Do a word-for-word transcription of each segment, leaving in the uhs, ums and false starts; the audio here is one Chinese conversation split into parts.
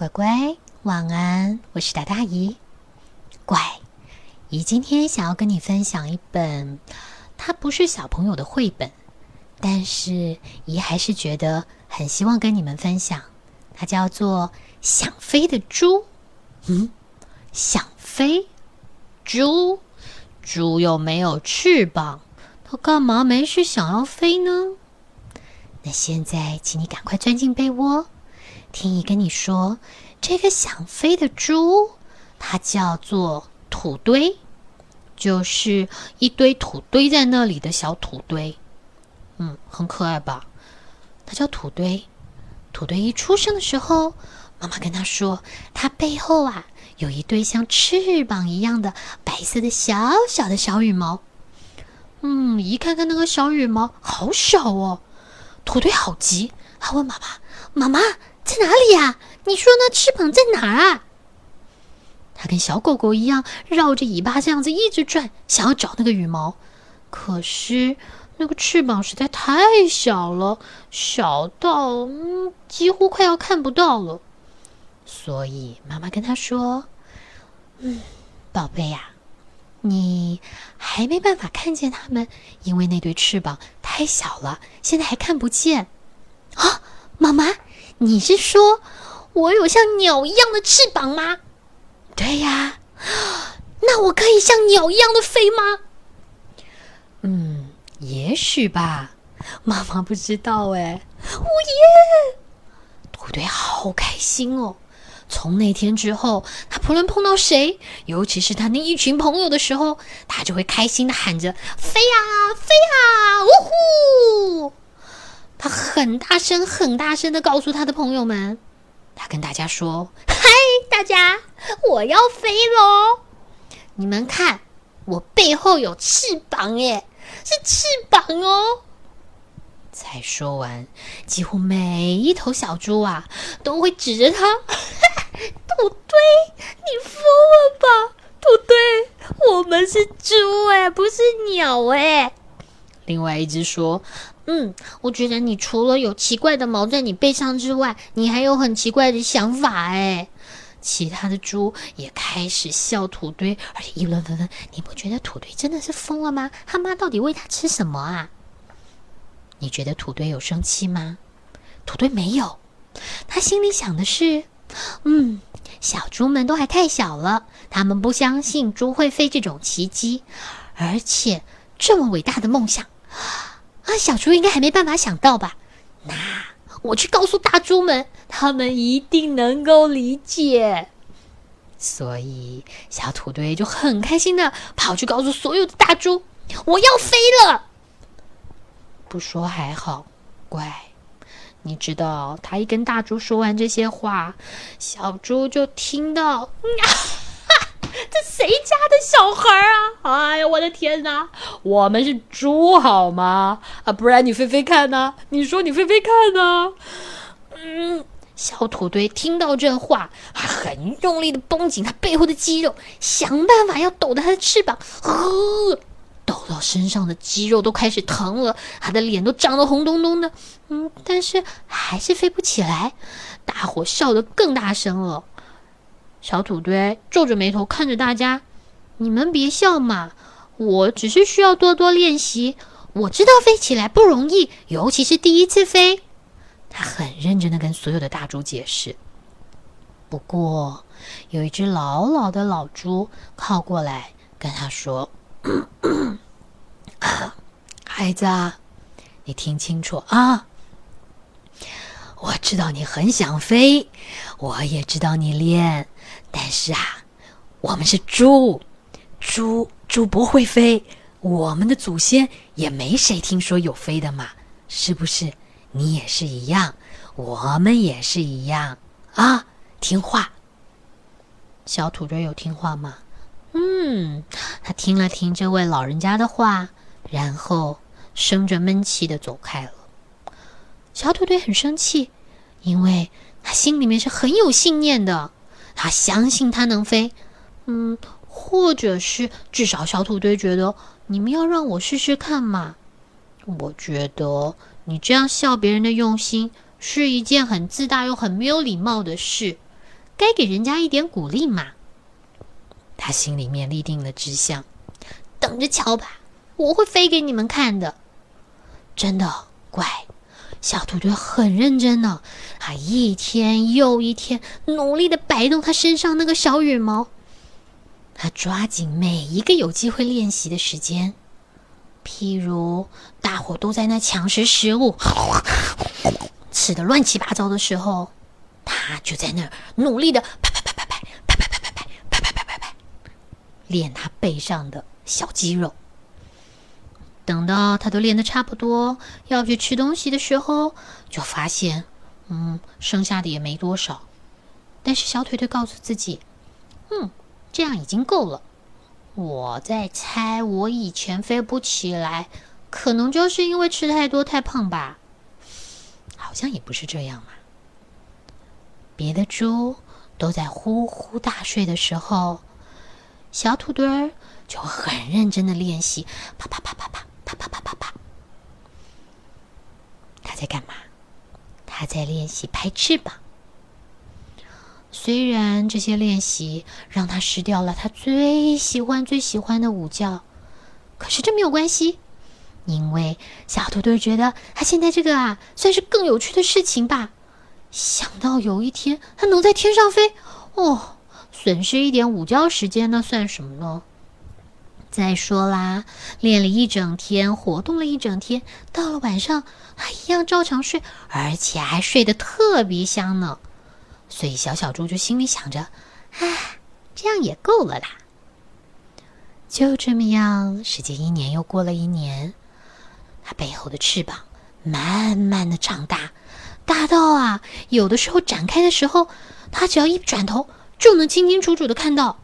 乖乖，晚安，我是大大姨。乖，姨今天想要跟你分享一本，它不是小朋友的绘本，但是姨还是觉得很希望跟你们分享。它叫做《想飞的猪》。嗯，想飞？猪？猪又没有翅膀，它干嘛没事想要飞呢？那现在，请你赶快钻进被窝，听姨跟你说，这个想飞的猪，它叫做土堆，就是一堆土堆在那里的小土堆。嗯，很可爱吧？它叫土堆。土堆一出生的时候，妈妈跟它说，它背后啊有一堆像翅膀一样的白色的小小的小羽毛。嗯，一看看那个小羽毛，好小哦。土堆好急，他问妈妈：“妈妈在哪里呀、啊？你说那翅膀在哪儿啊？”他跟小狗狗一样，绕着尾巴这样子一直转，想要找那个羽毛。可是那个翅膀实在太小了，小到、嗯、几乎快要看不到了。所以妈妈跟他说：“嗯，宝贝呀、啊，你还没办法看见它们，因为那对翅膀太小了，现在还看不见。”啊，妈妈，你是说我有像鸟一样的翅膀吗？对呀，那我可以像鸟一样的飞吗？嗯，也许吧，妈妈不知道哎。哦耶！土堆好开心哦。从那天之后，他不论碰到谁，尤其是他那一群朋友的时候，他就会开心地喊着飞啊飞啊，呜呼！他很大声很大声地告诉他的朋友们，他跟大家说，嗨大家，我要飞咯，你们看我背后有翅膀耶，是翅膀哦。才说完，几乎每一头小猪啊都会指着他，土堆，你疯了吧？土堆，我们是猪哎、欸，不是鸟哎、欸。另外一只说：“嗯，我觉得你除了有奇怪的毛在你背上之外，你还有很奇怪的想法哎、欸。”其他的猪也开始笑土堆，而且议论纷纷。你不觉得土堆真的是疯了吗？他妈到底喂他吃什么啊？你觉得土堆有生气吗？土堆没有，他心里想的是，嗯，小猪们都还太小了，他们不相信猪会飞这种奇迹，而且这么伟大的梦想啊，小猪应该还没办法想到吧，那我去告诉大猪们，他们一定能够理解。所以小土堆就很开心的跑去告诉所有的大猪，我要飞了。不说还好，乖，你知道他一跟大猪说完这些话，小猪就听到、嗯啊、这谁家的小孩啊，哎呀我的天哪，我们是猪好吗？啊，不然你飞飞看啊，你说你飞飞看啊。嗯，小土堆听到这话，他很用力的绷紧他背后的肌肉，想办法要抖到他的翅膀，呵抖到身上的肌肉都开始疼了，他的脸都长得红彤彤的，嗯，但是还是飞不起来。大伙笑得更大声了。小土堆皱着眉头看着大家，你们别笑嘛，我只是需要多多练习，我知道飞起来不容易，尤其是第一次飞。他很认真地跟所有的大猪解释。不过，有一只老老的老猪靠过来跟他说，孩子啊，你听清楚啊，我知道你很想飞，我也知道你练，但是啊，我们是猪，猪猪不会飞，我们的祖先也没谁听说有飞的嘛，是不是？你也是一样，我们也是一样啊，听话。小土堆有听话吗？嗯，他听了听这位老人家的话，然后生着闷气的走开了。小土堆很生气，因为他心里面是很有信念的，他相信他能飞。嗯，或者是至少小土堆觉得，你们要让我试试看嘛。我觉得你这样笑别人的用心是一件很自大又很没有礼貌的事。该给人家一点鼓励嘛。他心里面立定了志向，等着瞧吧，我会飞给你们看的。真的，乖，小土堆很认真呢，他一天又一天努力地摆动他身上那个小羽毛。他抓紧每一个有机会练习的时间，譬如大伙都在那抢食食物，吃得乱七八糟的时候，他就在那儿努力地啪啪啪啪啪啪啪啪啪啪啪啪啪啪，练他背上的小肌肉。等到他都练得差不多，要去吃东西的时候，就发现，嗯，剩下的也没多少。但是小腿腿告诉自己，嗯，这样已经够了。我在猜，我以前飞不起来，可能就是因为吃太多太胖吧。好像也不是这样嘛。别的猪都在呼呼大睡的时候，小土堆儿就很认真的练习，啪啪啪啪啪啪啪啪啪啪。他在干嘛？他在练习拍翅膀。虽然这些练习让他失掉了他最喜欢最喜欢的午觉，可是这没有关系，因为小土堆觉得他现在这个啊，算是更有趣的事情吧。想到有一天他能在天上飞，哦，损失一点午觉时间那算什么呢？再说啦，练了一整天，活动了一整天，到了晚上他一样照常睡，而且还睡得特别香呢。所以小小猪就心里想着，啊，这样也够了啦。就这么样，时间一年又过了一年，它背后的翅膀慢慢的长大，大到啊，有的时候展开的时候，它只要一转头就能清清楚楚的看到。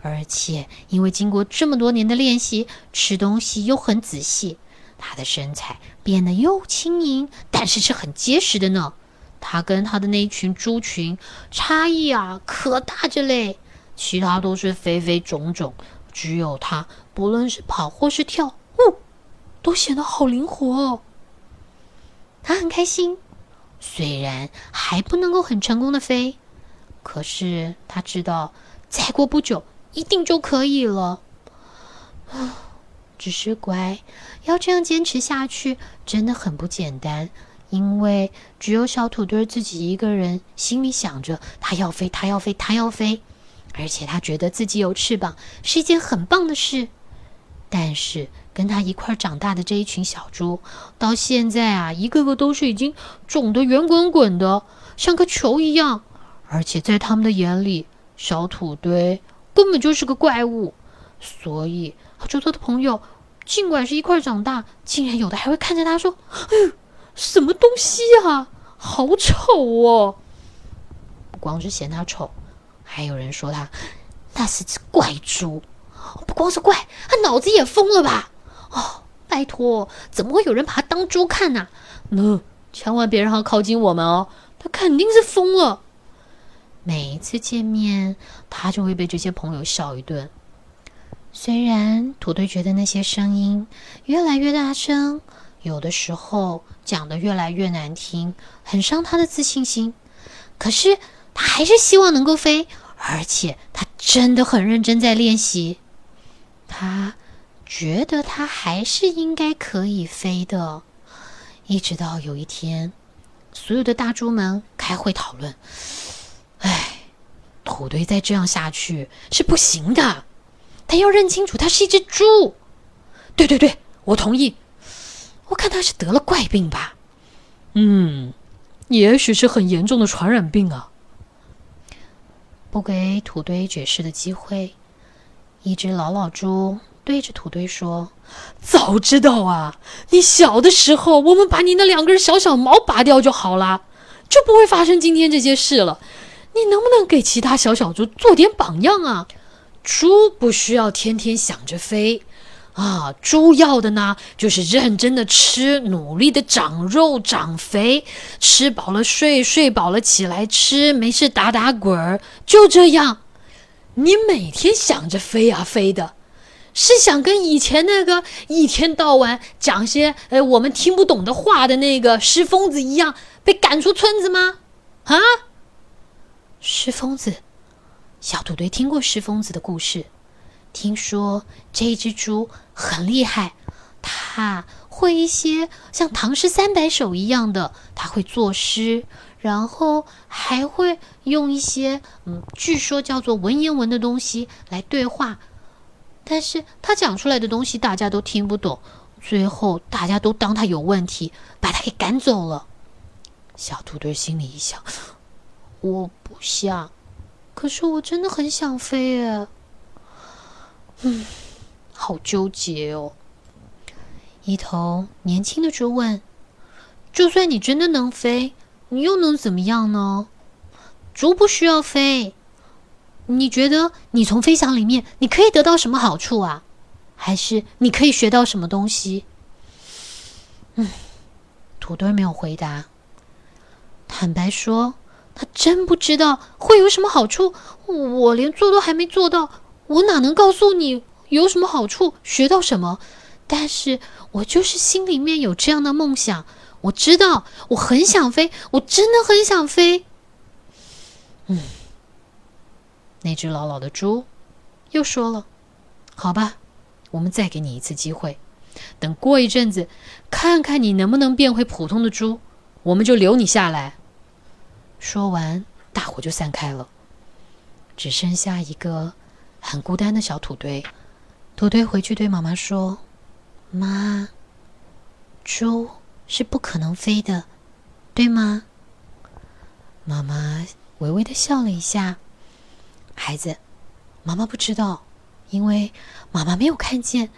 而且因为经过这么多年的练习，吃东西又很仔细，它的身材变得又轻盈，但是是很结实的呢。他跟他的那一群猪群差异啊，可大着嘞！其他都是肥肥肿肿，只有他不论是跑或是跳，哦，都显得好灵活哦。他很开心，虽然还不能够很成功的飞，可是他知道再过不久一定就可以了。只是乖，要这样坚持下去真的很不简单。因为只有小土堆自己一个人心里想着他要飞他要飞他要飞，而且他觉得自己有翅膀是一件很棒的事。但是跟他一块长大的这一群小猪到现在啊，一个个都是已经肿得圆滚滚的，像个球一样。而且在他们的眼里，小土堆根本就是个怪物。所以他觉得他的朋友尽管是一块长大，竟然有的还会看着他说，哎呦，什么东西啊，好丑哦！不光是嫌他丑，还有人说他那是只怪猪。不光是怪，他脑子也疯了吧？哦，拜托，怎么会有人把他当猪看呢？嗯，千万别让他靠近我们哦，他肯定是疯了。每一次见面，他就会被这些朋友笑一顿。虽然土堆觉得那些声音越来越大声，有的时候讲得越来越难听，很伤他的自信心，可是他还是希望能够飞，而且他真的很认真在练习。他觉得他还是应该可以飞的。一直到有一天，所有的大猪们开会讨论，哎，土堆再这样下去是不行的，他要认清楚他是一只猪。对对对，我同意，我看他是得了怪病吧，嗯，也许是很严重的传染病啊。不给土堆解释的机会，一只老老猪对着土堆说，早知道啊，你小的时候我们把你那两根小小毛拔掉就好啦，就不会发生今天这些事了。你能不能给其他小小猪做点榜样啊？猪不需要天天想着飞啊，猪要的呢，就是认真的吃，努力的长肉长肥，吃饱了睡，睡饱了起来吃，没事打打滚儿，就这样。你每天想着飞啊飞的，是想跟以前那个一天到晚讲些哎我们听不懂的话的那个石疯子一样被赶出村子吗？啊，石疯子。小土堆听过石疯子的故事，听说这一只猪很厉害，它会一些像唐诗三百首一样的，它会作诗，然后还会用一些嗯，据说叫做文言文的东西来对话。但是它讲出来的东西大家都听不懂，最后大家都当它有问题，把它给赶走了。小土堆心里一想，我不想，可是我真的很想飞耶。嗯，好纠结哦。一头年轻的猪问，就算你真的能飞，你又能怎么样呢？猪不需要飞。你觉得你从飞翔里面你可以得到什么好处啊？还是你可以学到什么东西？嗯，土堆没有回答。坦白说，他真不知道会有什么好处，我连做都还没做到，我哪能告诉你有什么好处，学到什么？但是我就是心里面有这样的梦想，我知道我很想飞，我真的很想飞。嗯，那只老老的猪又说了，好吧，我们再给你一次机会，等过一阵子看看你能不能变回普通的猪，我们就留你下来。说完，大伙就散开了，只剩下一个很孤单的小土堆。土堆回去对妈妈说，妈，猪是不可能飞的，对吗？妈妈微微的笑了一下，孩子，妈妈不知道，因为妈妈没有看见，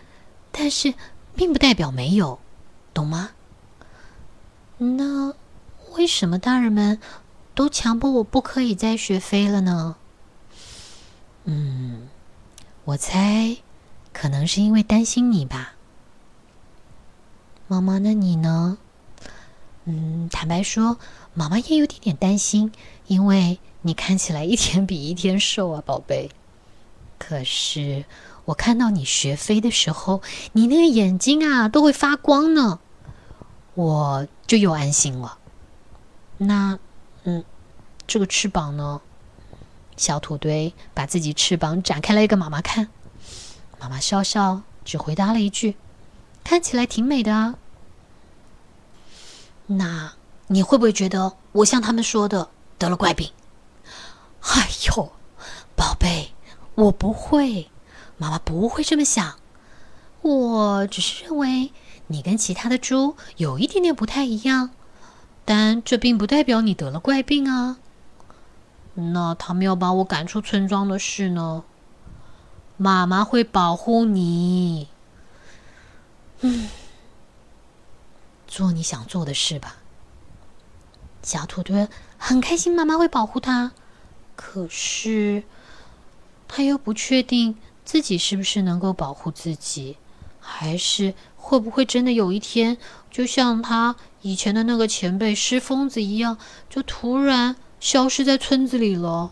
但是并不代表没有，懂吗？那为什么大人们都强迫我不可以再学飞了呢？嗯，我猜可能是因为担心你吧。妈妈，那你呢？嗯，坦白说，妈妈也有点点担心，因为你看起来一天比一天瘦啊，宝贝。可是我看到你学飞的时候，你那个眼睛啊都会发光呢，我就又安心了。那嗯，这个翅膀呢？小土堆把自己翅膀展开来给妈妈看，妈妈笑笑，只回答了一句：“看起来挺美的啊。”那你会不会觉得我像他们说的得了怪病？哎呦，宝贝，我不会，妈妈不会这么想。我只是认为你跟其他的猪有一点点不太一样。但这并不代表你得了怪病啊。那他们要把我赶出村庄的事呢？妈妈会保护你。嗯，做你想做的事吧。小土堆很开心妈妈会保护他，可是他又不确定自己是不是能够保护自己，还是会不会真的有一天就像他以前的那个前辈石疯子一样，就突然消失在村子里了。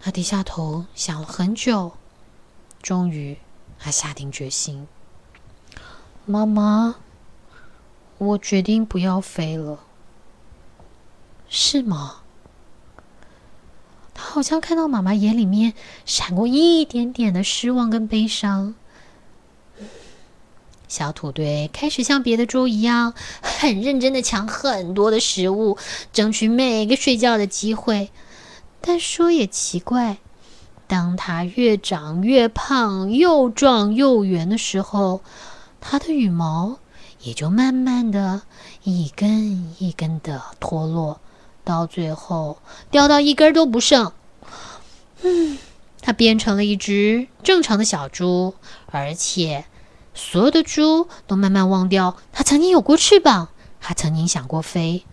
他低下头想了很久，终于他下定决心，妈妈，我决定不要飞了。是吗？他好像看到妈妈眼里面闪过一点点的失望跟悲伤。小土堆开始像别的猪一样，很认真的抢很多的食物，争取每个睡觉的机会。但说也奇怪，当它越长越胖，又壮又圆的时候，它的羽毛也就慢慢的一根一根的脱落，到最后掉到一根都不剩。嗯，它变成了一只正常的小猪，而且所有的猪都慢慢忘掉它曾经有过翅膀，它曾经想过飞，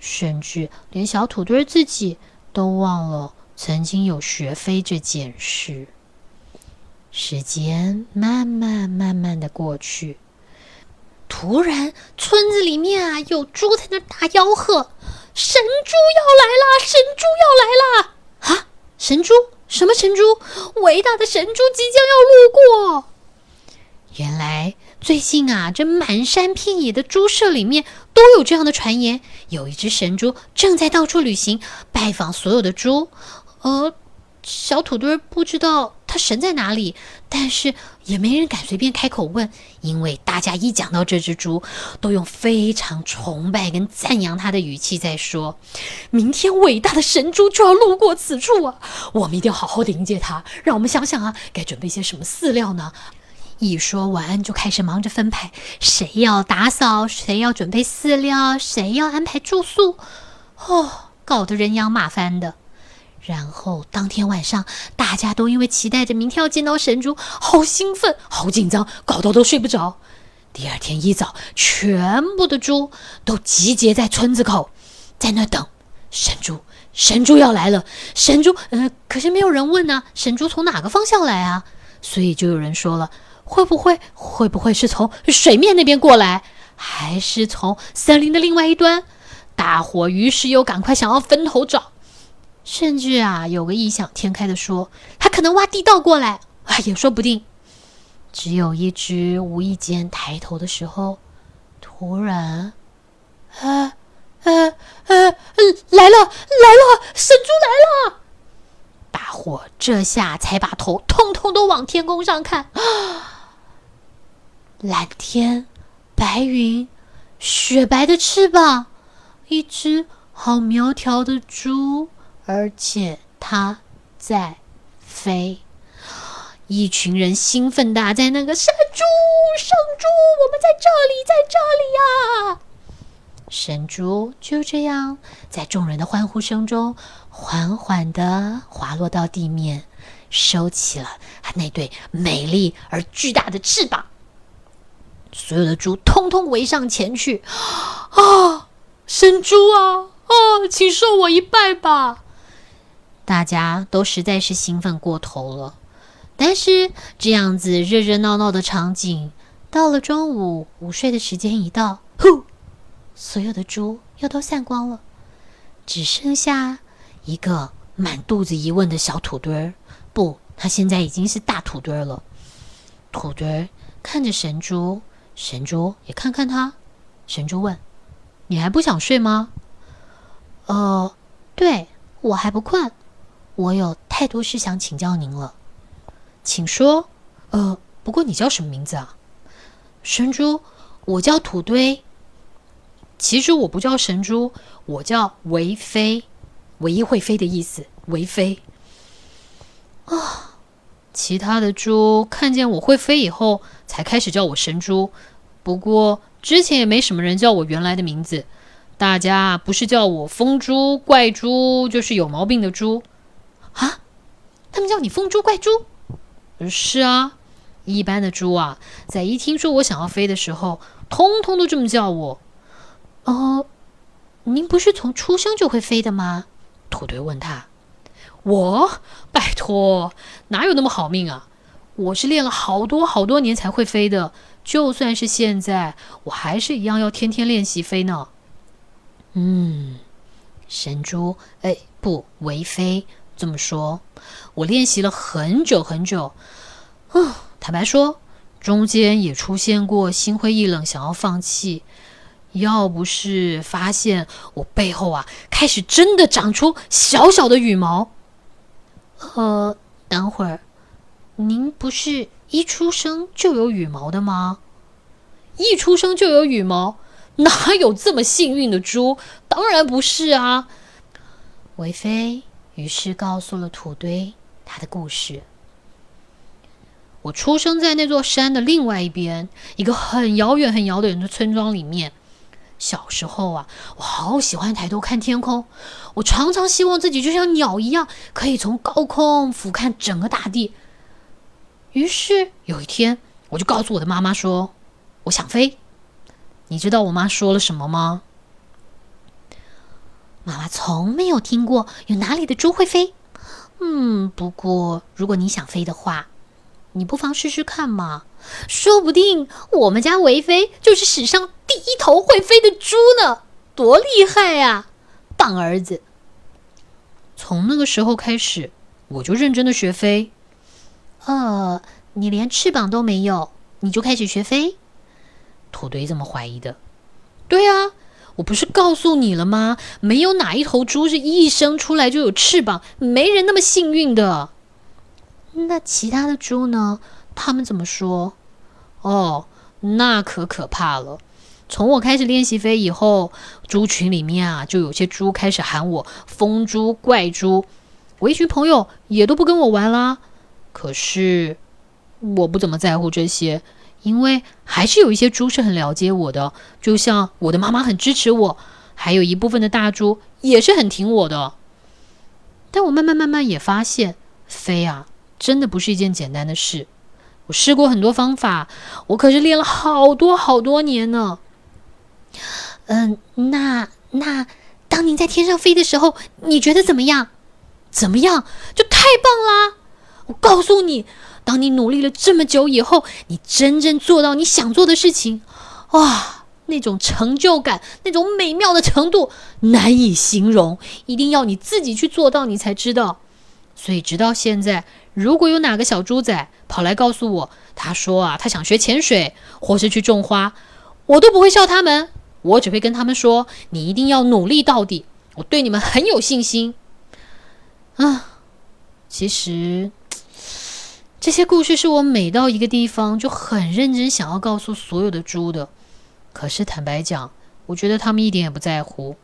甚至连小土堆自己都忘了曾经有学飞这件事。时间慢慢慢慢的过去，突然村子里面啊有猪在那大吆喝，神猪要来啦，神猪要来啦！啊，神猪？什么神猪？伟大的神猪即将要路过。原来最近啊，这满山遍野的猪舍里面都有这样的传言，有一只神猪正在到处旅行，拜访所有的猪。呃，小土堆不知道他神在哪里，但是也没人敢随便开口问，因为大家一讲到这只猪，都用非常崇拜跟赞扬他的语气在说，明天伟大的神猪就要路过此处啊，我们一定要好好的迎接他，让我们想想啊，该准备些什么饲料呢？一说完就开始忙着分派，谁要打扫，谁要准备饲料，谁要安排住宿，哦，搞得人仰马翻的。然后当天晚上，大家都因为期待着明天要见到神猪，好兴奋，好紧张，搞到都睡不着。第二天一早，全部的猪都集结在村子口，在那等神猪，神猪要来了，神猪，呃，可是没有人问啊，神猪从哪个方向来啊？所以就有人说了，会不会会不会是从水面那边过来，还是从森林的另外一端？大伙于是又赶快想要分头找。甚至啊，有个异想天开的说，他可能挖地道过来啊，也说不定。只有一只无意间抬头的时候，突然，呃呃呃，来了来了，神猪来了！大伙这下才把头通通都往天空上看，啊，蓝天、白云、雪白的翅膀，一只好苗条的猪。而且它在飞，一群人兴奋地在那个神猪，神猪，我们在这里，在这里啊！神猪就这样在众人的欢呼声中，缓缓地滑落到地面，收起了它那对美丽而巨大的翅膀。所有的猪通通围上前去，啊，神猪啊，啊，请受我一拜吧！大家都实在是兴奋过头了，但是这样子热热闹闹的场景，到了中午午睡的时间一到，呼，所有的猪又都散光了，只剩下一个满肚子疑问的小土堆儿。不，它现在已经是大土堆儿了。土堆儿看着神猪，神猪也看看它。神猪问：“你还不想睡吗？”“呃，对，我还不困。”“我有太多事想请教您了。”“请说。”“呃，不过你叫什么名字啊？”“神猪，我叫土堆。”“其实我不叫神猪，我叫唯飞，唯一会飞的意思，唯飞。”“啊、哦，其他的猪看见我会飞以后，才开始叫我神猪。不过之前也没什么人叫我原来的名字，大家不是叫我疯猪、怪猪，就是有毛病的猪。”“啊，他们叫你疯猪怪猪？”“是啊，一般的猪啊，在一听说我想要飞的时候，通通都这么叫我。”“哦，您不是从出生就会飞的吗？”土堆问他。“我？拜托，哪有那么好命啊？我是练了好多好多年才会飞的，就算是现在，我还是一样要天天练习飞呢。”“嗯，神猪，哎，不，唯飞这么说，我练习了很久很久。哦，坦白说，中间也出现过心灰意冷，想要放弃。要不是发现我背后啊，开始真的长出小小的羽毛。”“呃，等会儿，您不是一出生就有羽毛的吗？”“一出生就有羽毛？哪有这么幸运的猪？当然不是啊。”唯飞于是告诉了土堆他的故事。“我出生在那座山的另外一边，一个很遥远很遥远的村庄里面。小时候啊，我好喜欢抬头看天空，我常常希望自己就像鸟一样，可以从高空俯瞰整个大地。于是有一天，我就告诉我的妈妈说，我想飞。你知道我妈说了什么吗？”妈妈从没有听过有哪里的猪会飞。“嗯，不过如果你想飞的话，你不妨试试看嘛，说不定我们家唯飞就是史上第一头会飞的猪呢，多厉害呀、啊！棒儿子！”从那个时候开始，我就认真的学飞。”“呃，你连翅膀都没有，你就开始学飞？”土堆这么怀疑的。对啊，我不是告诉你了吗？没有哪一头猪是一生出来就有翅膀，没人那么幸运的。那其他的猪呢？他们怎么说？哦，那可可怕了。从我开始练习飞以后，猪群里面啊，就有些猪开始喊我疯猪、怪猪。我一群朋友也都不跟我玩啦。可是我不怎么在乎这些，因为还是有一些猪是很了解我的，就像我的妈妈很支持我，还有一部分的大猪也是很挺我的。但我慢慢慢慢也发现，飞啊，真的不是一件简单的事。我试过很多方法，我可是练了好多好多年呢。嗯，那那当您在天上飞的时候，你觉得怎么样？怎么样？就太棒啦！我告诉你，当你努力了这么久以后，你真正做到你想做的事情，哇，那种成就感，那种美妙的程度难以形容，一定要你自己去做到，你才知道。所以直到现在，如果有哪个小猪仔跑来告诉我，他说啊，他想学潜水或是去种花，我都不会笑他们，我只会跟他们说，你一定要努力到底，我对你们很有信心啊。其实这些故事是我每到一个地方就很认真想要告诉所有的猪的，可是坦白讲，我觉得他们一点也不在乎。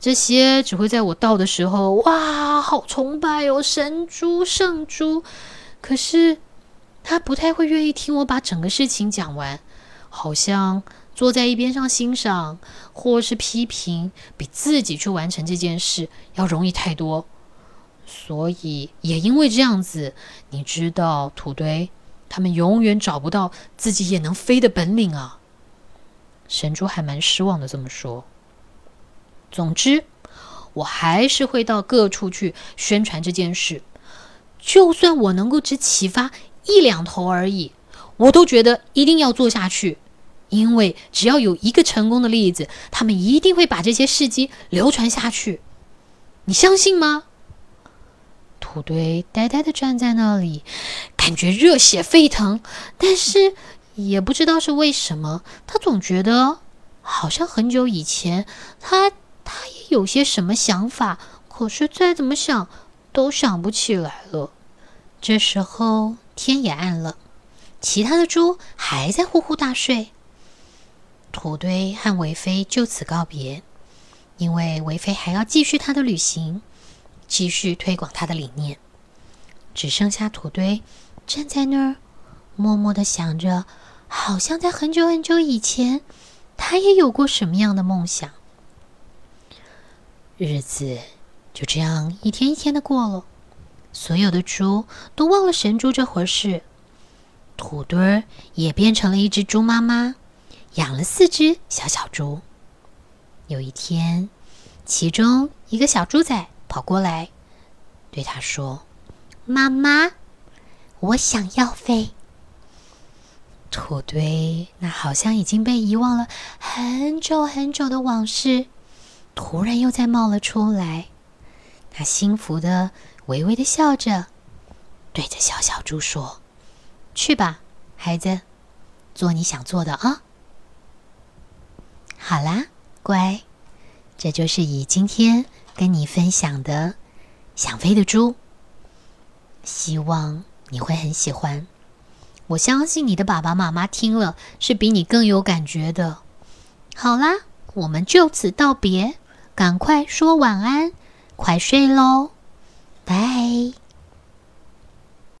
这些只会在我到的时候，哇，好崇拜哦，神猪、圣猪。可是他不太会愿意听我把整个事情讲完，好像坐在一边上欣赏或是批评，比自己去完成这件事要容易太多。所以也因为这样子，你知道，土堆他们永远找不到自己也能飞的本领啊。神猪还蛮失望的这么说。总之，我还是会到各处去宣传这件事。就算我能够只启发一两头而已，我都觉得一定要做下去，因为只要有一个成功的例子，他们一定会把这些事迹流传下去。你相信吗？土堆呆呆地站在那里，感觉热血沸腾，但是也不知道是为什么，他总觉得好像很久以前他他也有些什么想法，可是再怎么想都想不起来了。这时候天也暗了，其他的猪还在呼呼大睡。土堆和维菲就此告别，因为维菲还要继续他的旅行，继续推广他的理念。只剩下土堆站在那儿，默默地想着，好像在很久很久以前，他也有过什么样的梦想。日子就这样一天一天的过了，所有的猪都忘了神猪这回事。土堆儿也变成了一只猪妈妈，养了四只小小猪。有一天，其中一个小猪仔跑过来，对他说：“妈妈，我想要飞。”土堆那好像已经被遗忘了很久很久的往事突然又再冒了出来，他幸福的微微的笑着，对着小小猪说：“去吧，孩子，做你想做的啊。”好啦，乖，这就是以今天跟你分享的想飞的猪，希望你会很喜欢。我相信你的爸爸妈妈听了是比你更有感觉的。好啦，我们就此道别。赶快说晚安，快睡喽。